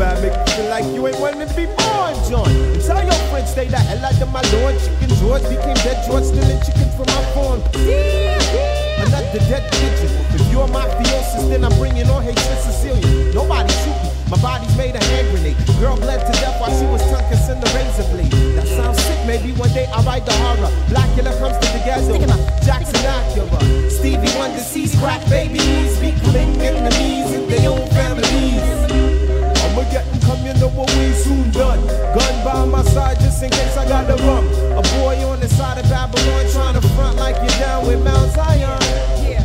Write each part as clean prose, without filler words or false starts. bad, make you feel like you ain't wanting to be born, John. Tell your friends they that hell out of my lawn. Chicken George became dead George, stealing chickens from my farm. Another dead pigeon. If you're my theosis, then I'm bringing on hatred, Sicilian. Nobody shoot me. My body's made a hand grenade. Girl bled to death while she was tongue kissing the razor blade. That sounds sick, maybe one day I'll write the horror. Blackula comes to the ghetto. Jackson Acura. Stevie Wonder sees crack babies. Becoming enemies in their own families. I'ma get them coming to what we soon done. Gun by my side just in case I got the rum. A boy on the side of Babylon trying to front like you're down with Mount Zion. Yeah.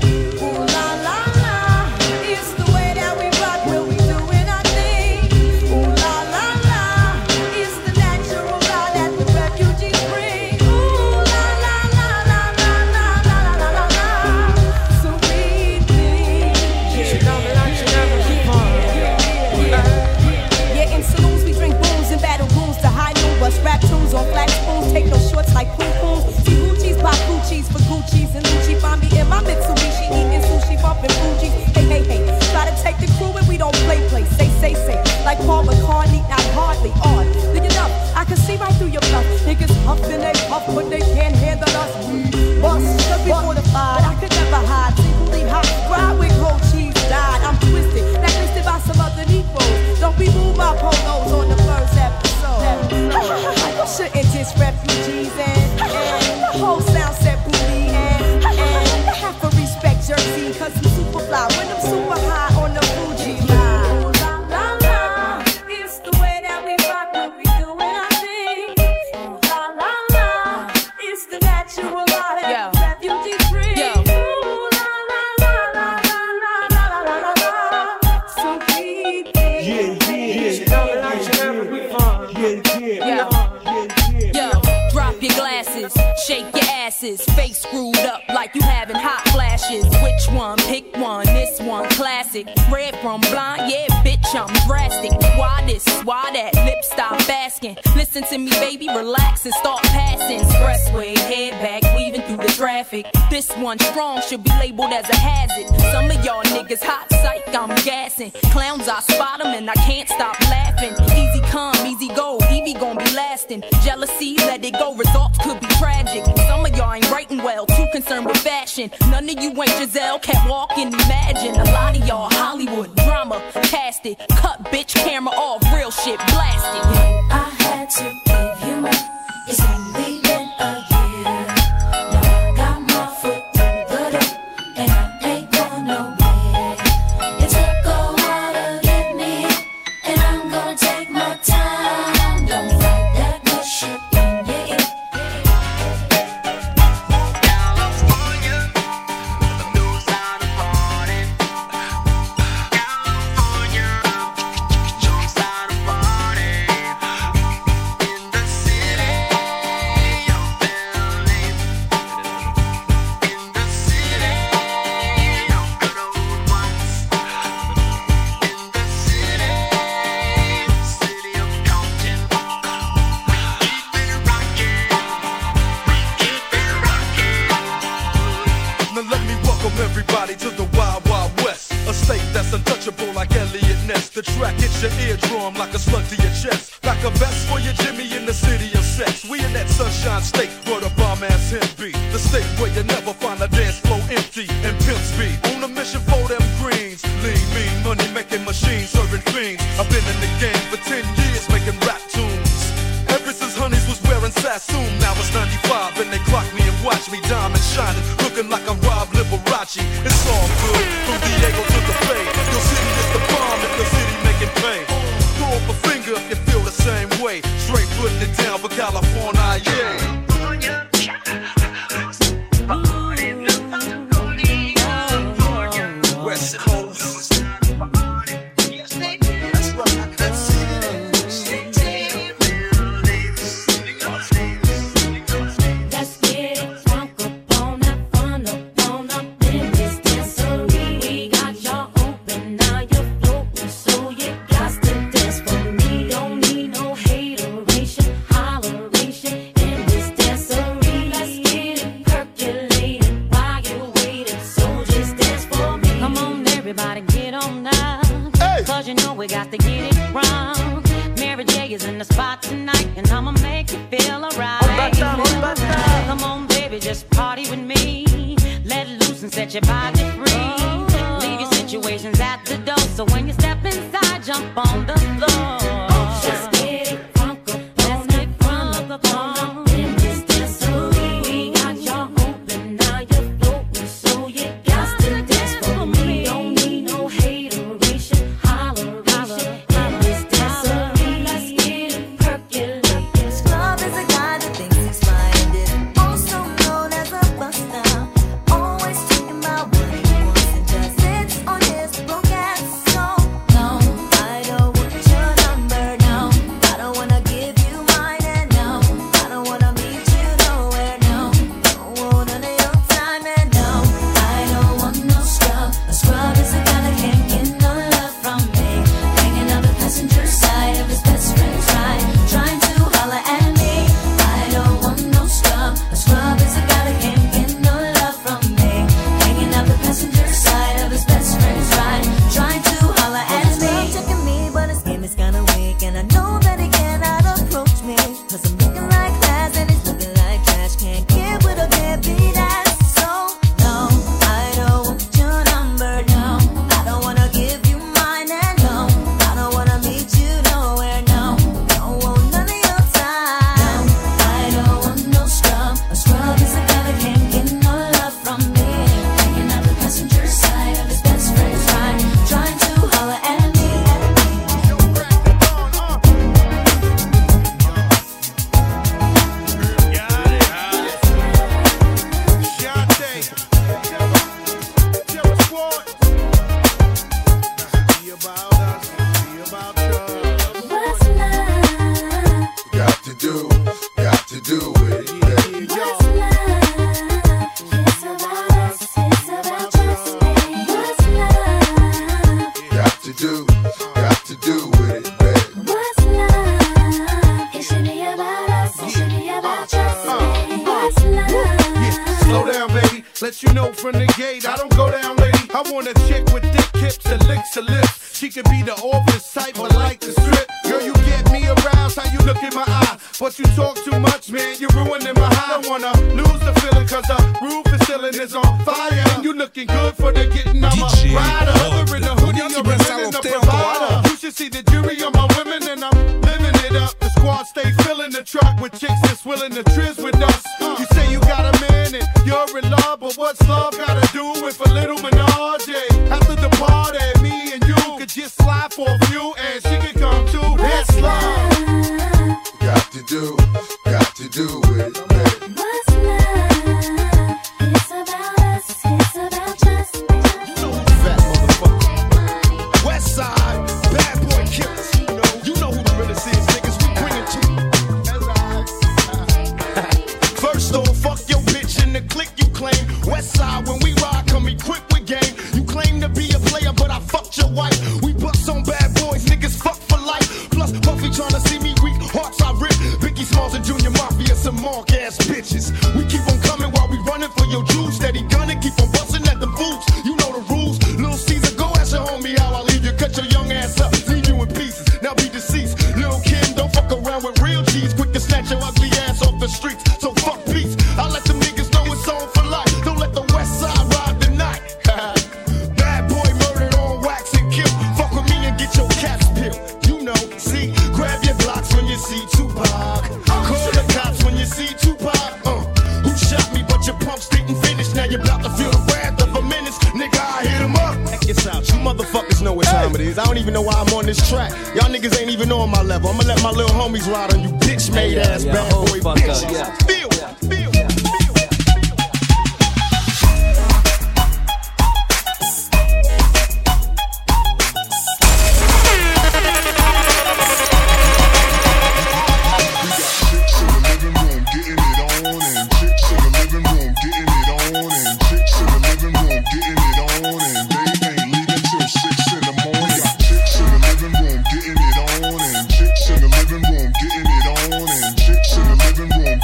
set your body free. Leave your situations at the door. So when you step inside, jump on the floor. Just get it funk up, let's get from the funk in this dancery. We got y'all open, now you're floating, so you got to dance for me. Don't need no hateration, holleration in this dancery. Let's get it percolating. This club is a guy that thinks he's minded, also known as a buster.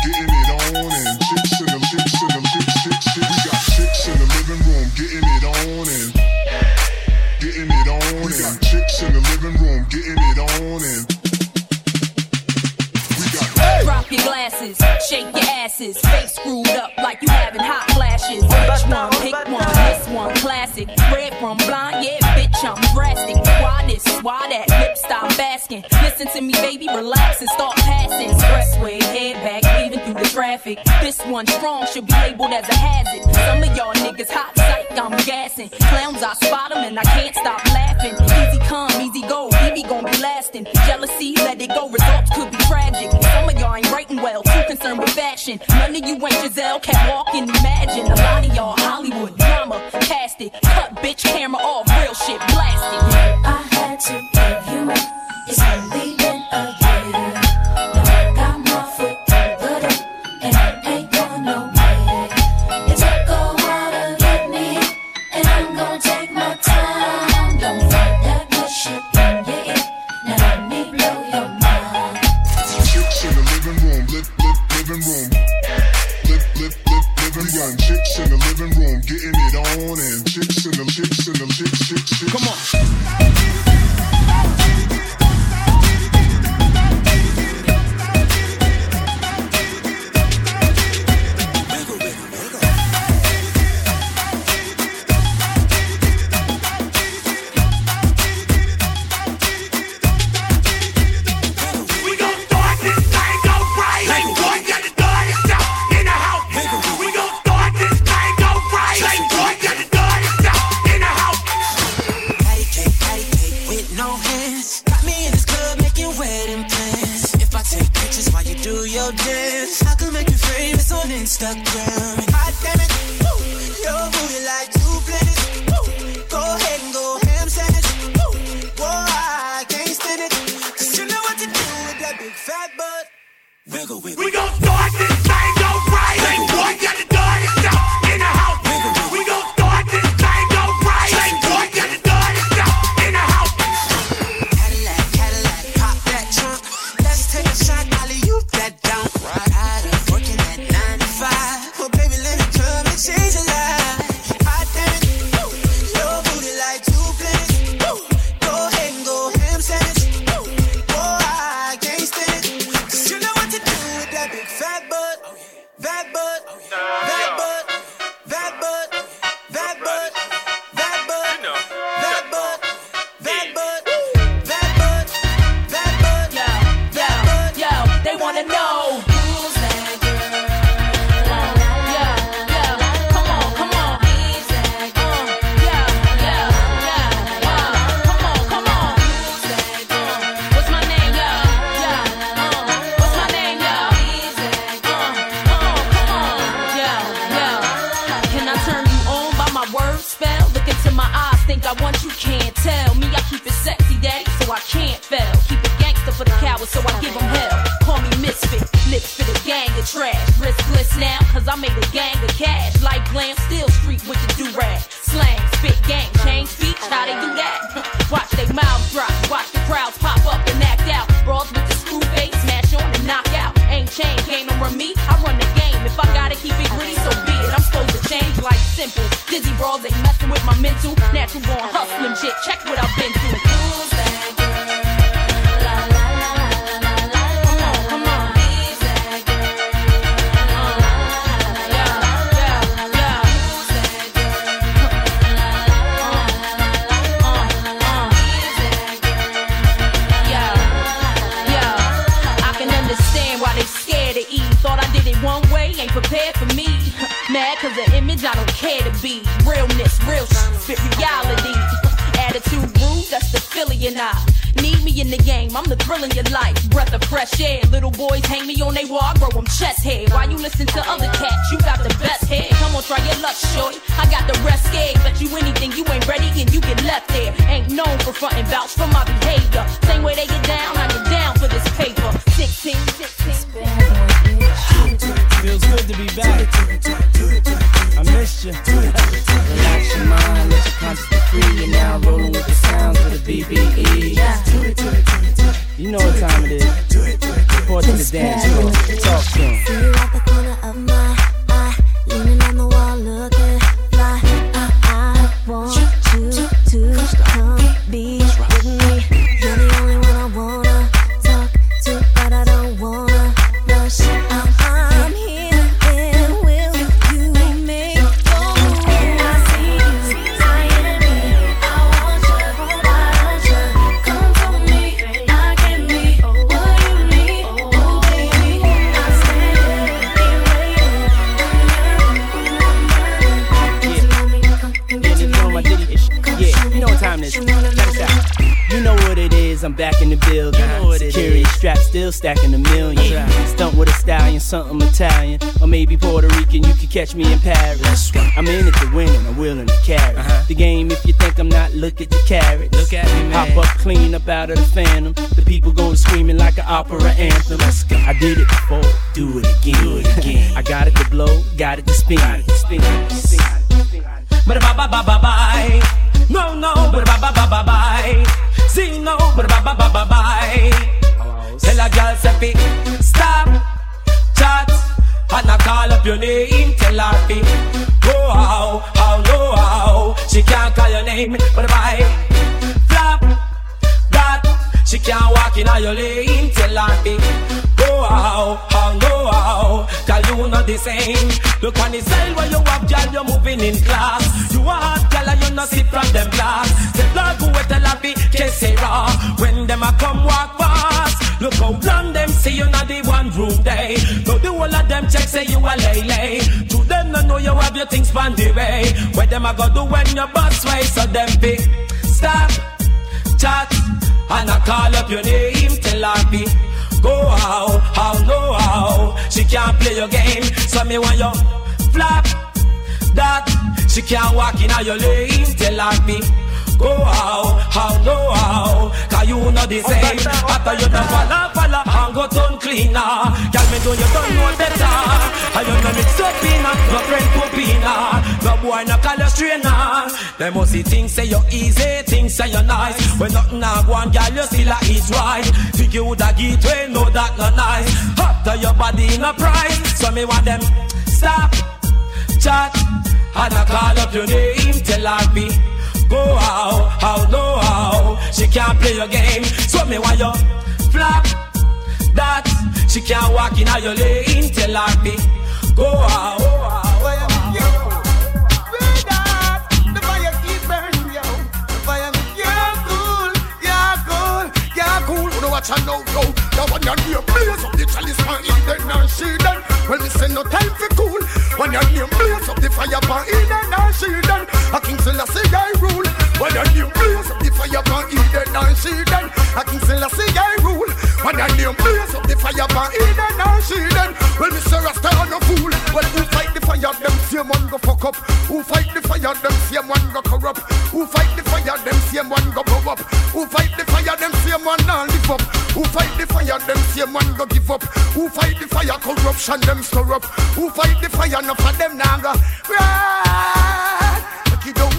Getting it on. classic. Red from blind, yeah, bitch, I'm drastic. Why this? Why that? Lip stop basking. Listen to me, baby, relax and start passing. Expressway, head back, weaving through the traffic. This one strong should be labeled as a hazard. Some of y'all niggas hot psych, I'm gassing. Clowns, I spot them and I can't stop laughing. Easy come, easy go, we be gon' be lasting. Jealousy, let it go, results could be tragic. Some of y'all ain't writing well, too concerned with fashion. None of you ain't Giselle, can't walk and imagine. A lot of y'all Hollywood drama, cast it. Cut bitch camera off, real shit, blast it. I had to give you, it's only been a year. Now I got my foot put it, and I ain't going nowhere. It took a while to get me, and I'm gonna take my time. Don't fight that bullshit. Chicks in the living room, getting it on, and chicks. Come on. We gon' start this thing up right. Like boy, got the dog stuff in the house. We gon' your dance, I can make you famous on Instagram. Hot damn it, woo. Your booty like two planets. Woo. Go ahead and go ham sandwich. Woo. Whoa, I can't stand it. 'Cause you know what to do with that big fat butt. Wiggle, wiggle. We gon' start this thing alright. Big boy got the dirty stuff in the house. We gon' start this thing alright. Big boy got the dirty stuff in the house. Cadillac, Cadillac, pop that trunk. Let's take a shot. Be with me. is, I'm back in the building. Security strap still stacking a million. Stunt with a stallion, something Italian, or maybe Puerto Rican. You could catch me in Paris. I'm in it to win, and I'm willing to carry the game. If you think I'm not, look at the carrots. Look at me, man. Hop up, clean up out of the phantom. The people go screaming like an opera anthem. I did it before, do it again. Do it again. I got it to blow, got it to spin. But ba ba ba ba bye. No no, but ba ba ba ba bye. See no, but ba ba ba ba bye. Tell a girl say stop, chat, and I call up your name. Tell her fi go how low how. She can't call your name, but bye. Flap that, she can't walk in your lane. Tell her fi go how low how. Cause you not the same. Look on the side where you up, girl, you're moving in class. You a hot girl and you not see from them glass. The black who wet a lappy, que sera. When them a come walk past, look how blonde them see you not the one room day. Now the whole of them check say you a lay. To them no know you have your things from the way. What them a go do when your boss way? So them big stop, chat, and I call up your name till I be. Go out, how no how. She can't play your game, so me want you flap that. She can't walk in your lane, tell her me. Go out, how no how. Cause you know the same. After you done falla and go turn cleaner. Girl, me know you don't know better. And you know mix up in a, no friend popina. No boy no call you strainer. They must see things say you're easy, things say you're nice. When nothing a go on, girl, you still a eat right. Think you woulda get way, no that no nice. After your body in a price. So me want them stop, chat, and I call up your name, tell her me. Go out, no how. She can't play your game, so me why you flap that. She can't walk in your lane, tell her me. Go out. I know go, the one you near blaze up the chalice pan Eden and she done. Well, we say no time for cool. When you near blaze up the fire pan Eden and she done. A King Selassie I rule. When you near blaze up the fire pan Eden and she done. A King Selassie I rule. When you near blaze up the fire pan Eden and she done. Well, we say Rasta no fool. Well, who fight the fire them same one go fuck up. Who fight the fire them same one go corrupt. Who fight the fire them same one go blow up. Who fight the fire them same one now live up. Who fight the fire, them same man go give up. Who fight the fire, corruption, them stir up. Who fight the fire, enough of them now go run, take it down.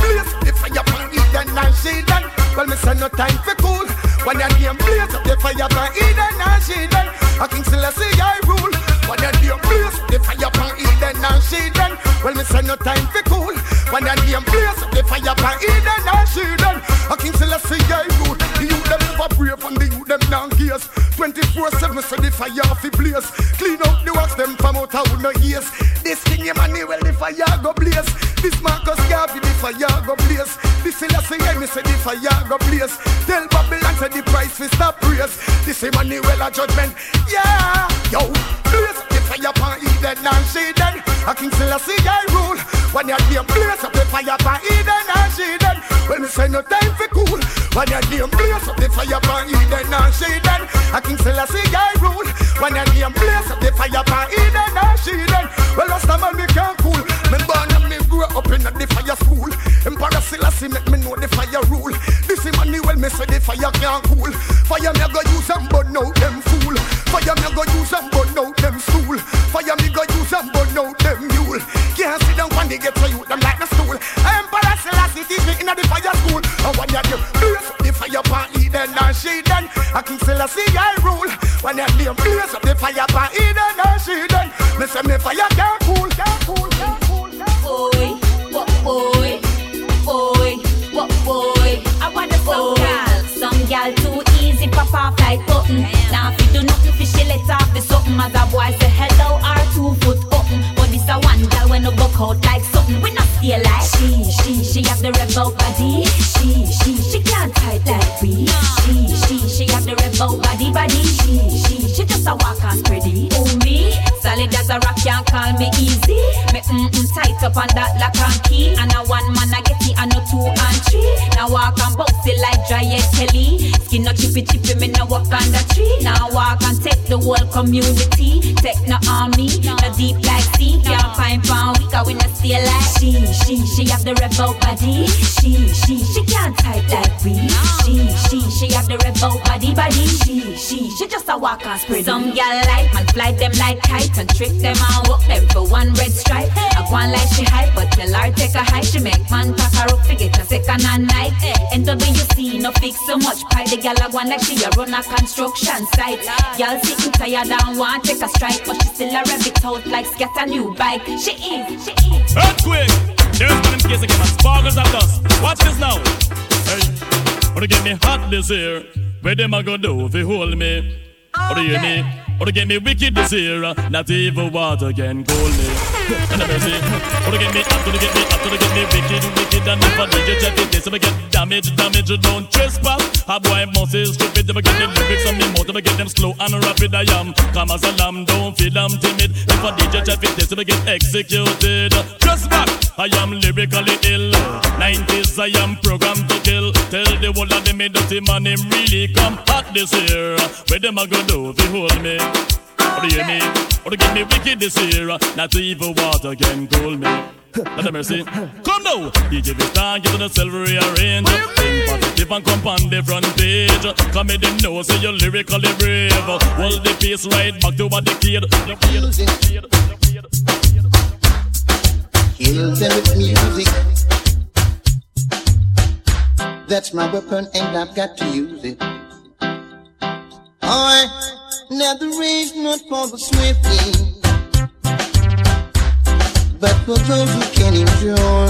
Blaze the fire from Eden and Shedan. Well, me say no time for cool. When your name blaze up the fire from Eden and Shedan. A King Selassie I rule. When your name blaze up the fire from Eden and Shedan. Well, me say no time for cool. When your name blaze up the fire from Eden and Shedan. A King Selassie I rule. Pray from the youth them down gears 24/7 so the fire off the blaze. Clean out the wax them from out of no ears. This thing your money well the fire go blaze. This Marcus Garvey the fire go blaze. This Selassie I say the fire go blaze. Tell Babylon say the price we stop praise. This Emmanuel a judgment. Yeah, yo, blaze the fire pan Eden and Shedan. A King Selassie I rule. When you name blaze up the fire pan Eden and Shedan. Well me say no time for cool. When your name blaze up the fire pan Eden and Shedan. A King Selassie I rule. When your name blaze up the fire pan Eden and Shedan. Well last time me can't cool. Me born and me grew up in the fire school. Emperor Selassie make me know the fire rule. This Emmanuel me say the fire can't cool. Fire me go use them but now them fool. Fire me go use them but now them stool. Fire me go use them but now them mule. Can't sit down when they get to you them like the stool. Emperor Selassie teach me in the fire school. And when your name blaze up the fire pan Eden and Shedan. A King Selassie I rule. When your name blaze up the fire pan Eden and Shedan. Me say me fire can't cool, can't cool, can't cool, can't cool. Oi, what boy, oi, what boy. I want some gal, some gal too easy pop off like button. Now if you do nothing fi she let off the something. As a boy say hello or 2 foot open. But this a one gal when no buck out like something. We not stay like she have the rebel body. She can't fight like we. She have the rebel body. She just a walk on pretty. Oh me. Solid as a rock, can't call me easy. Me tight up on that lock and key. And a one man I get it, and no two and three. Now walk and bounce it like giant telly. Skin no chippy chippy, me no walk on the tree. Now walk and take the whole community. Take no army, no deep like sea. Can't find pound weak, I win a steal like she have the rebel body. She can't type like we. She have the rebel body. She just a walk and spread. Some girl like man fly them like kite and trick them and walk them for one red stripe. I want like she hype, but tell her take a high. She make man pack her up, forget a second and night. NWC no fix so much. Pie the gal a one like she a run a construction site. Y'all sitting tired and want take a strike, but she still a rabbit out like scat a new bike. She is. Earthquake. There's one in case I get my sparkles at us. Watch this now. Hey, wanna get me hot this year? Where them a go do if you hold me? What do you mean? What do you get me wicked this year? Not even water can cool me. And I say, what do you get me up? What do you get me wicked? And if I do you check it, this if I get damage, don't trespass. A boy must is stupid if I get them lyrics on me more. If I get them slow and rapid, I am calm as a lamb. Don't feel I'm timid. If I do you check it, this if I get executed. Trespass. I am lyrically ill. 90s, I am programmed to kill. Tell the world that me dirty man him really come hot this year. Where them a go do if you hold me? What do you mean? What do you get me wicked this year? Not even water can cool me. Not a mercy. Come now! DJ Vista, get to the silver rearrange. Think positive and come on the front page. Come in the nose, say you're lyrically brave. Hold the pace right back to what the kid. Kill them with music. That's my weapon and I've got to use it. Oi, now the rain's not for the swifty, but for those who can endure.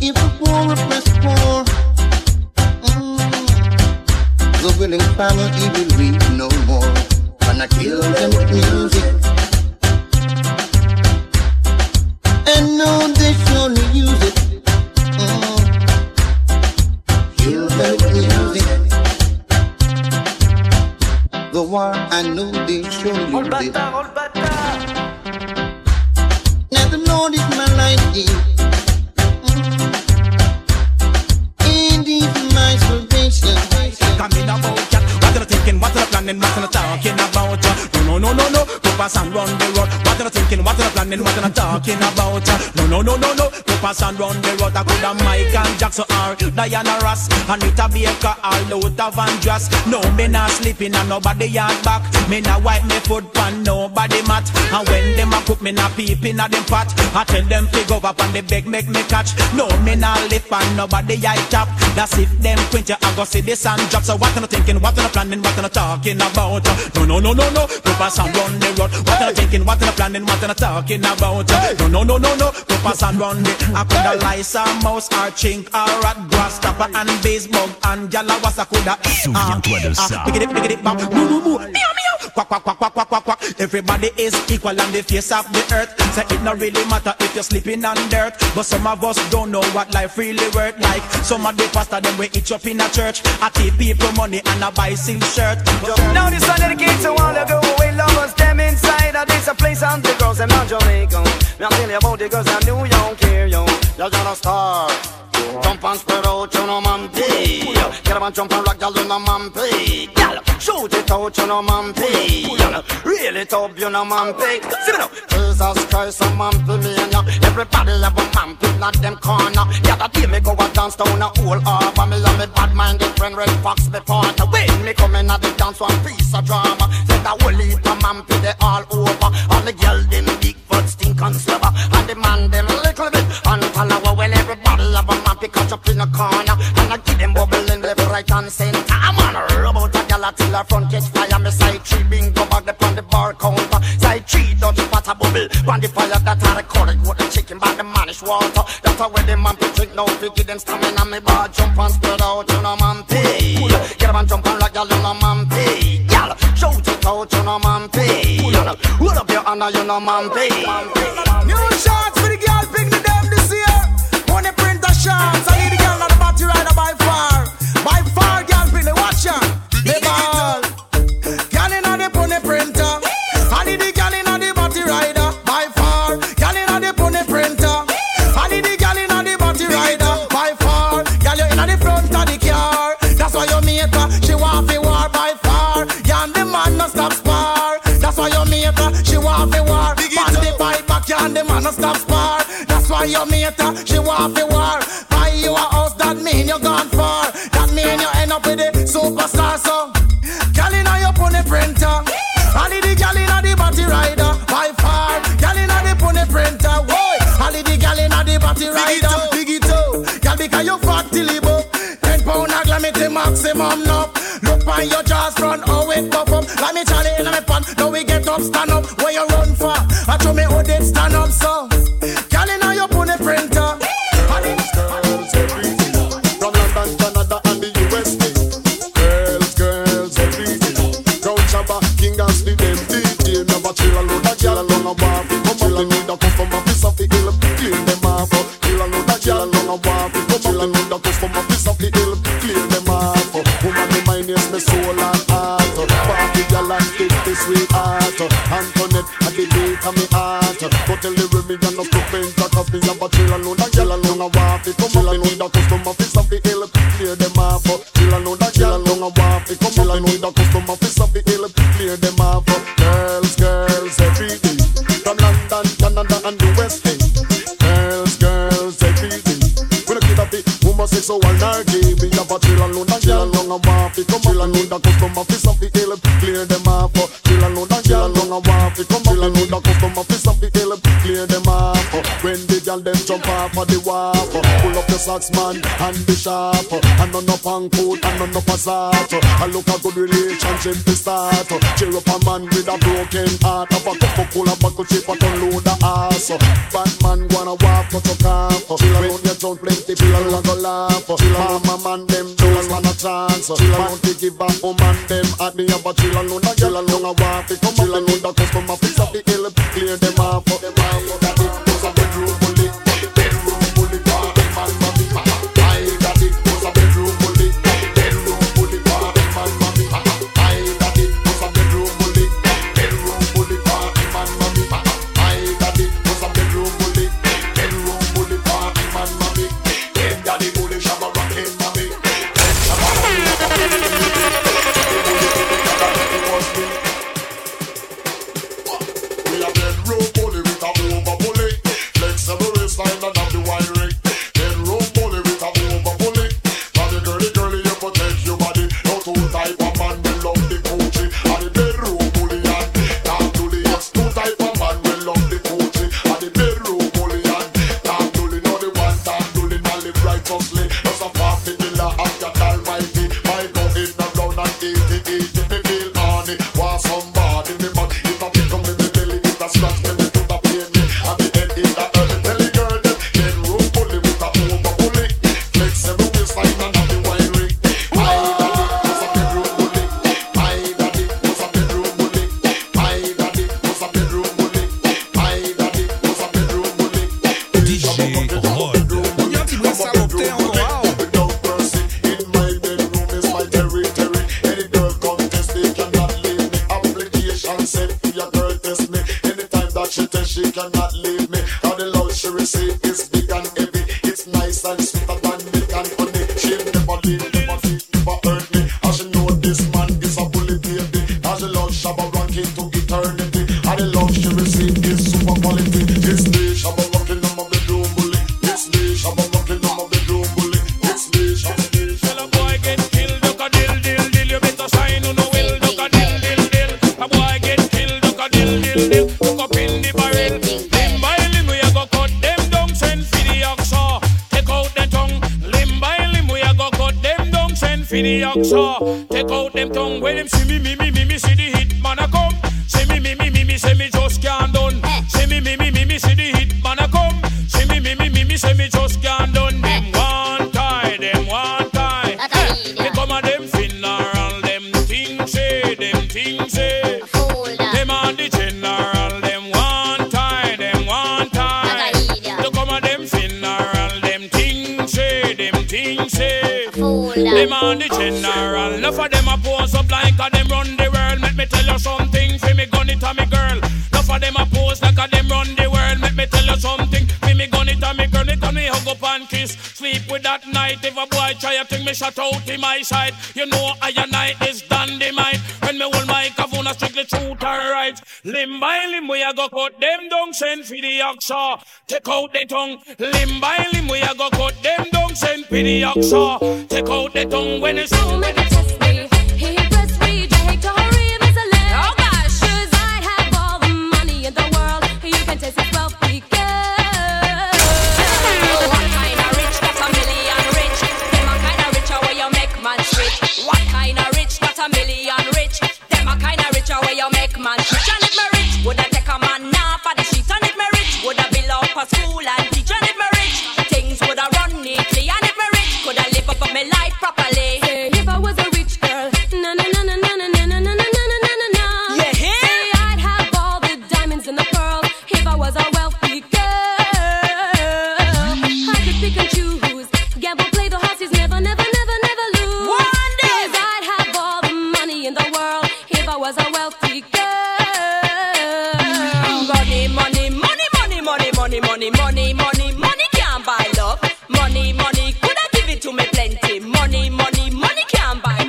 If the poor oppress poor, the willing family will reap no more. When I kill them with music, and know they surely use it. Kill them with music. The war I know they surely all did. Now the Lord is my lighting, and He's my salvation. Coming about ya, what are you thinking? What are you planning? What are you talking about ya? No. Go pass and round the road. What are you thinking? What are you planning? What are you talking about ya? No. Go pass and round the road. I could have Michael Jackson or Diana Ross, Anita Baker or Luther Vandross. No, me not sleeping and nobody yard back. Me not wipe me food pan nobody mat. And when them a cook, me not peeping at them pot. I tell them to go up and they beg make me catch. No, me not lip and nobody I tap. That's if them quint ya, I go see this and drop. So what are you thinking? What are you planning? What are you talking about? No. Go pass and round the road. What are you thinking? What are you planning? What are you talking about? No. Go pass and round the. I coulda lice a mouse or chink or rat, grass tapper and baseball and yalla was I coulda. Souviens-toi de ça. Piggity pop, boo. Quack, quack, quack, quack, quack, quack, quack. Everybody is equal on the face of the earth. So it no really matter if you're sleeping on dirt. But some of us don't know what life really worth. Like some of the pastor them we each up in a church. I take people money and I buy silk shirt. Now this one dedicates to all the go-away lovers. Them inside of this a place on the girls in Mount Jamaica. Now tell you about the girls in New York here, yo. You're gonna start. Jump and spread out, you know, mampy. Get up and jump and rock, y'all, you know, mampy. Shoot it out, you know, mampy. Reel it up, you know, mampy. See me now. Jesus Christ, I'm mampy, man. Everybody have a mampy, not them corner. Yeah, that day me go and dance down a hole over. Me and me bad-minded friend Red Fox, me partner. When me come in at the dance, one piece of drama. Said that whole heap of mampy, they all over. All the girl, them big butt, stink and slobber. And the man, them little bit, and follower. Well, everybody have a mampy. Catch up in the corner and I give them bubble in left, right and center. I'm on a robot a gala till her front catch fire. Me side three bingo bag up on the bar counter. Side three dodgy pot a bubble on the fire that I recorded with the chicken by the manish water. That's how them man be drink now to give them stamina. Me bar jump and spread out, you know man pay. Get up and jump and like y'all, you know man pay. Y'all shout it out, you know man pay. Hold up your honor, you know man pay. New shots for the girl pick the damn this year. Money print a shots, I need a girl on the party rider by far, girl, really watch ya. They ball, girl in on the pony printer. wanna stop spar. That's why your mate, she want the war. Buy you a house, that mean you gone far. That mean you end up with a superstar. So, girl inna your pony printer, all of the girl inna the body rider. By far, girl inna the pony printer. Whoa, all of the girl inna the body rider. Big it up, girl because you fat till you buck. 10 pound a glam it the maximum now. Look by your jaws front, how it puff up. Like me Charlie inna me pants, now we get up, stand up. Where you run for? I show me how they stand up so. Man and be sharp, and none up on coat and none up a sart. I look a good relationship to start. Cheer up a man with a broken heart. Have a cup of cola, buckle chip, a ton load of ass. Bad man wanna walk out of camp. Chill around your town, plenty people and go laugh. Mama man them don't want a chance. Man they give up, oh man them at me. But chill alone, I yell along a walk. They come along with the customer, fix up the hill, clear them off. Limba we go cut them down, send for the oxa. Take out the tongue. Limba limb we go cut them down, send for the oxa. Take out the tongue when it's so many test me. He was reject or him is a lamb. Oh gosh, shoes I have all the money in the world. You can taste it well because. What kind of rich, not a million rich? Them a kind of rich where you make man rich. And if me rich, would I take a man off of the street? And if me rich, would I build up a school and teach? And if me rich, things would I run neatly. And if me rich, could I live up my life properly? Say, if I was a rich girl, na na na na na na na na na na na na. Yeah, say I'd have all the diamonds in the pearl. If I was a wealthy girl, I could pick and choose, gamble, play the horses, never, never, never, never lose. What? Was a wealthy girl. Money, money, money, money, money, money, money, money, money, money can't buy love. Money, money, could I give it to me plenty? Money, money, money can't buy.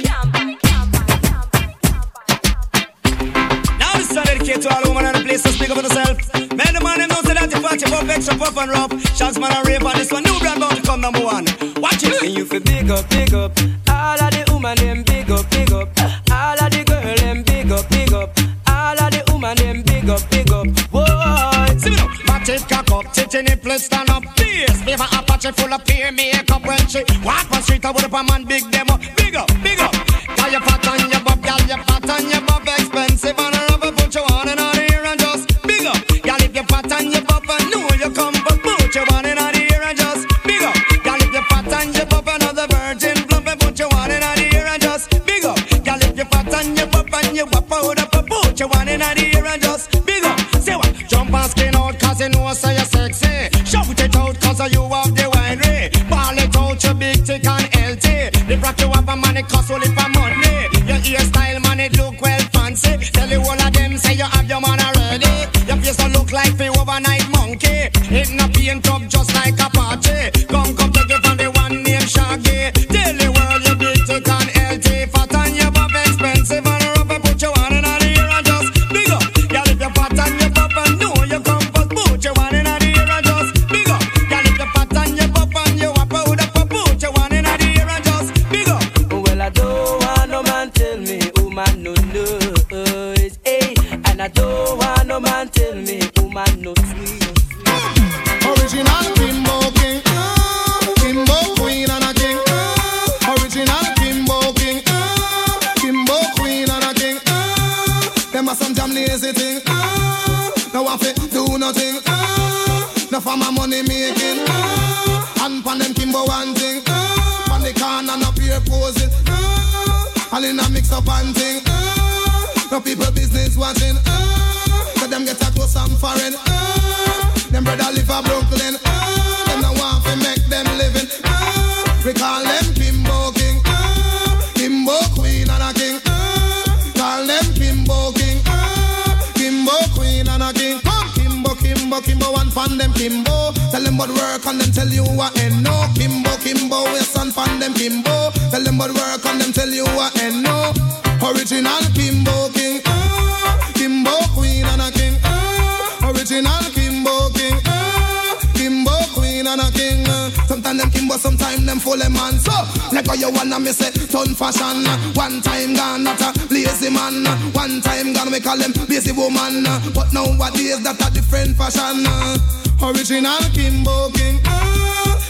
Now this is a dedicated to all women and the place to speak up for yourself. Men the man them know say that if party pop extra pop and rough. Shots man and rave on this one, new brand bound to come number one. Watch it. And you feel big up, big up. All of the woman them big up, big up. All of the girl them big up, all of the woman them big up, whoa. See me now, batty cock up, titty nipple stand up, please. Favor a patchy full of peer makeup when she walk on street, I would up a man big them up, big up. Tell your fat on your bub, girl, your fat on your bub, expensive and a rubber, put you on and out of here and just big up. Girl, if your fat on your bub, I know you come, but put you on and out of here and just big up. Girl, if your fat on your bub, another virgin plump, and put you on and out of here and just big up. Girl, if your fat on your bub, you wap out up a boot, you want in the air and just big up. Say what? Jump and skin out cause you know so you're sexy. Shout it out cause you have the winery. Ball it out, you big, thick and healthy. The rock you have a money cost only for money. Your hairstyle man it look well fancy. Tell you all of them say you have your man already. Your face don't look like the overnight monkey. It no paint up just like a party. Come come take it from the one named Shaggy. Tell the world you big, thick and healthy. Fat and you bob expensive and fashion. One time gone, not a lazy man. One time gone, we call them lazy woman. But nowadays, that a different fashion. Original Kimbo King,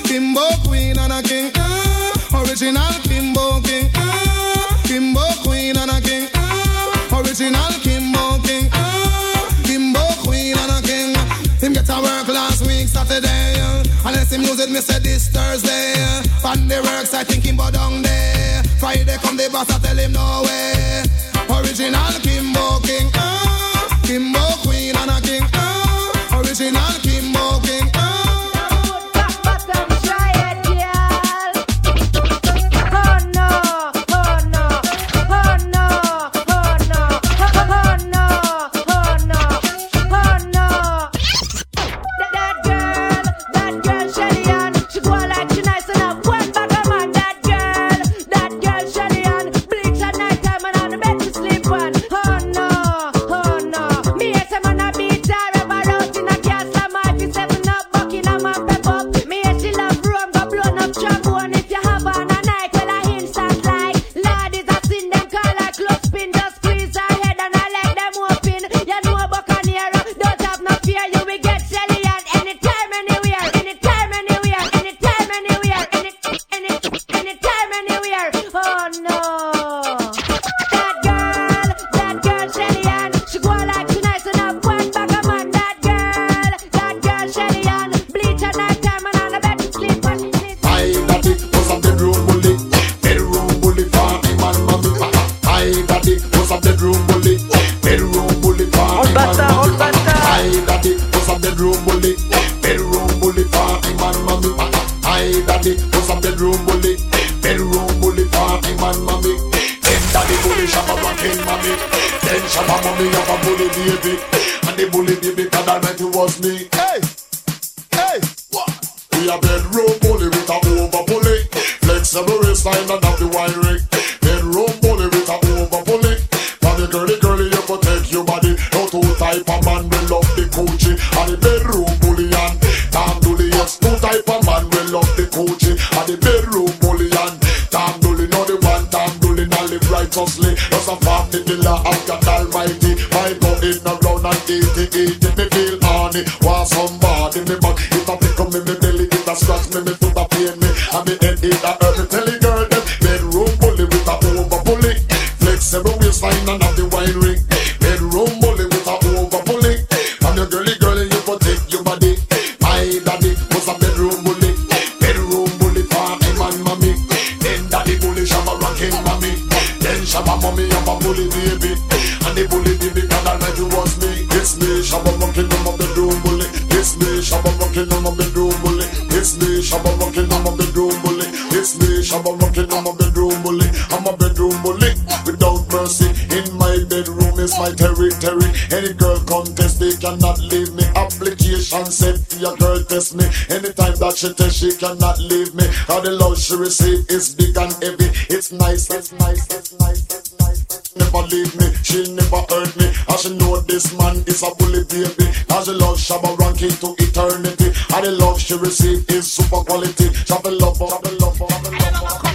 Kimbo Queen and a King. Original Kimbo King, Kimbo Queen and a King. Original Kimbo King, Kimbo Queen and a King. Him get a work last week, Saturday. Unless him use it, me said this Thursday. And the works, I think him bow down there. Friday come the boss, I tell him no way. Original Kimbo King, Kimbo Queen and a King, original Kimbo King. bedroom bully, party man, mommy. Aye, daddy, what's a bedroom bully? Bedroom bully, party man, mommy. Then daddy bully, shabba rockin' mommy. Then shabba mommy, have a bully baby. And the bully baby, cause I meant it was me. Hey, hey, what? We a bedroom bully with a over bully. Flexible waistline and have the wiring. Bedroom bully with a over bully. But the girly girly, you protect your body. No two type of man will love the coaching. And the bedroom bully and damn do the yes. Two type of man will love the coaching. And the bedroom bully and damn do the no the one damn do the not live righteously. Just a family dealer of God Almighty. My God in around and 88 if me feel honey. Want somebody me back. It a pick up me belly. It a scratch me foot. And the head is a early telly girl them. Bedroom bully with a over bully. Flexible waistline and have the wine ring. Bedroom bully with a over bully. And your girly girly you protect your body. My daddy was a bedroom bully. Bedroom bully party man mommy. Then daddy bully shabba rockin' mommy. Then shabba mommy have a bully baby. And the bully baby can I like you was me. It's me shabba rockin' on my bedroom bully. It's me shabba rockin' on my bedroom bully. It's me shabba rockin' on my bedroom. It's me, shabba rockin', I'm a bedroom bully. I'm a bedroom bully, without mercy. In my bedroom is my territory. Any girl contest, they cannot leave me. Application sent to your girl test me. Anytime that she test, she cannot leave me. All the love she receive is big and heavy. It's nice, it's nice, it's nice, it's nice. Never leave me, she never hurt me. And she know this man is a bully baby. And she love shabba rockin' to eternity. And the love she receive is super quality. Shabba love, shabba love.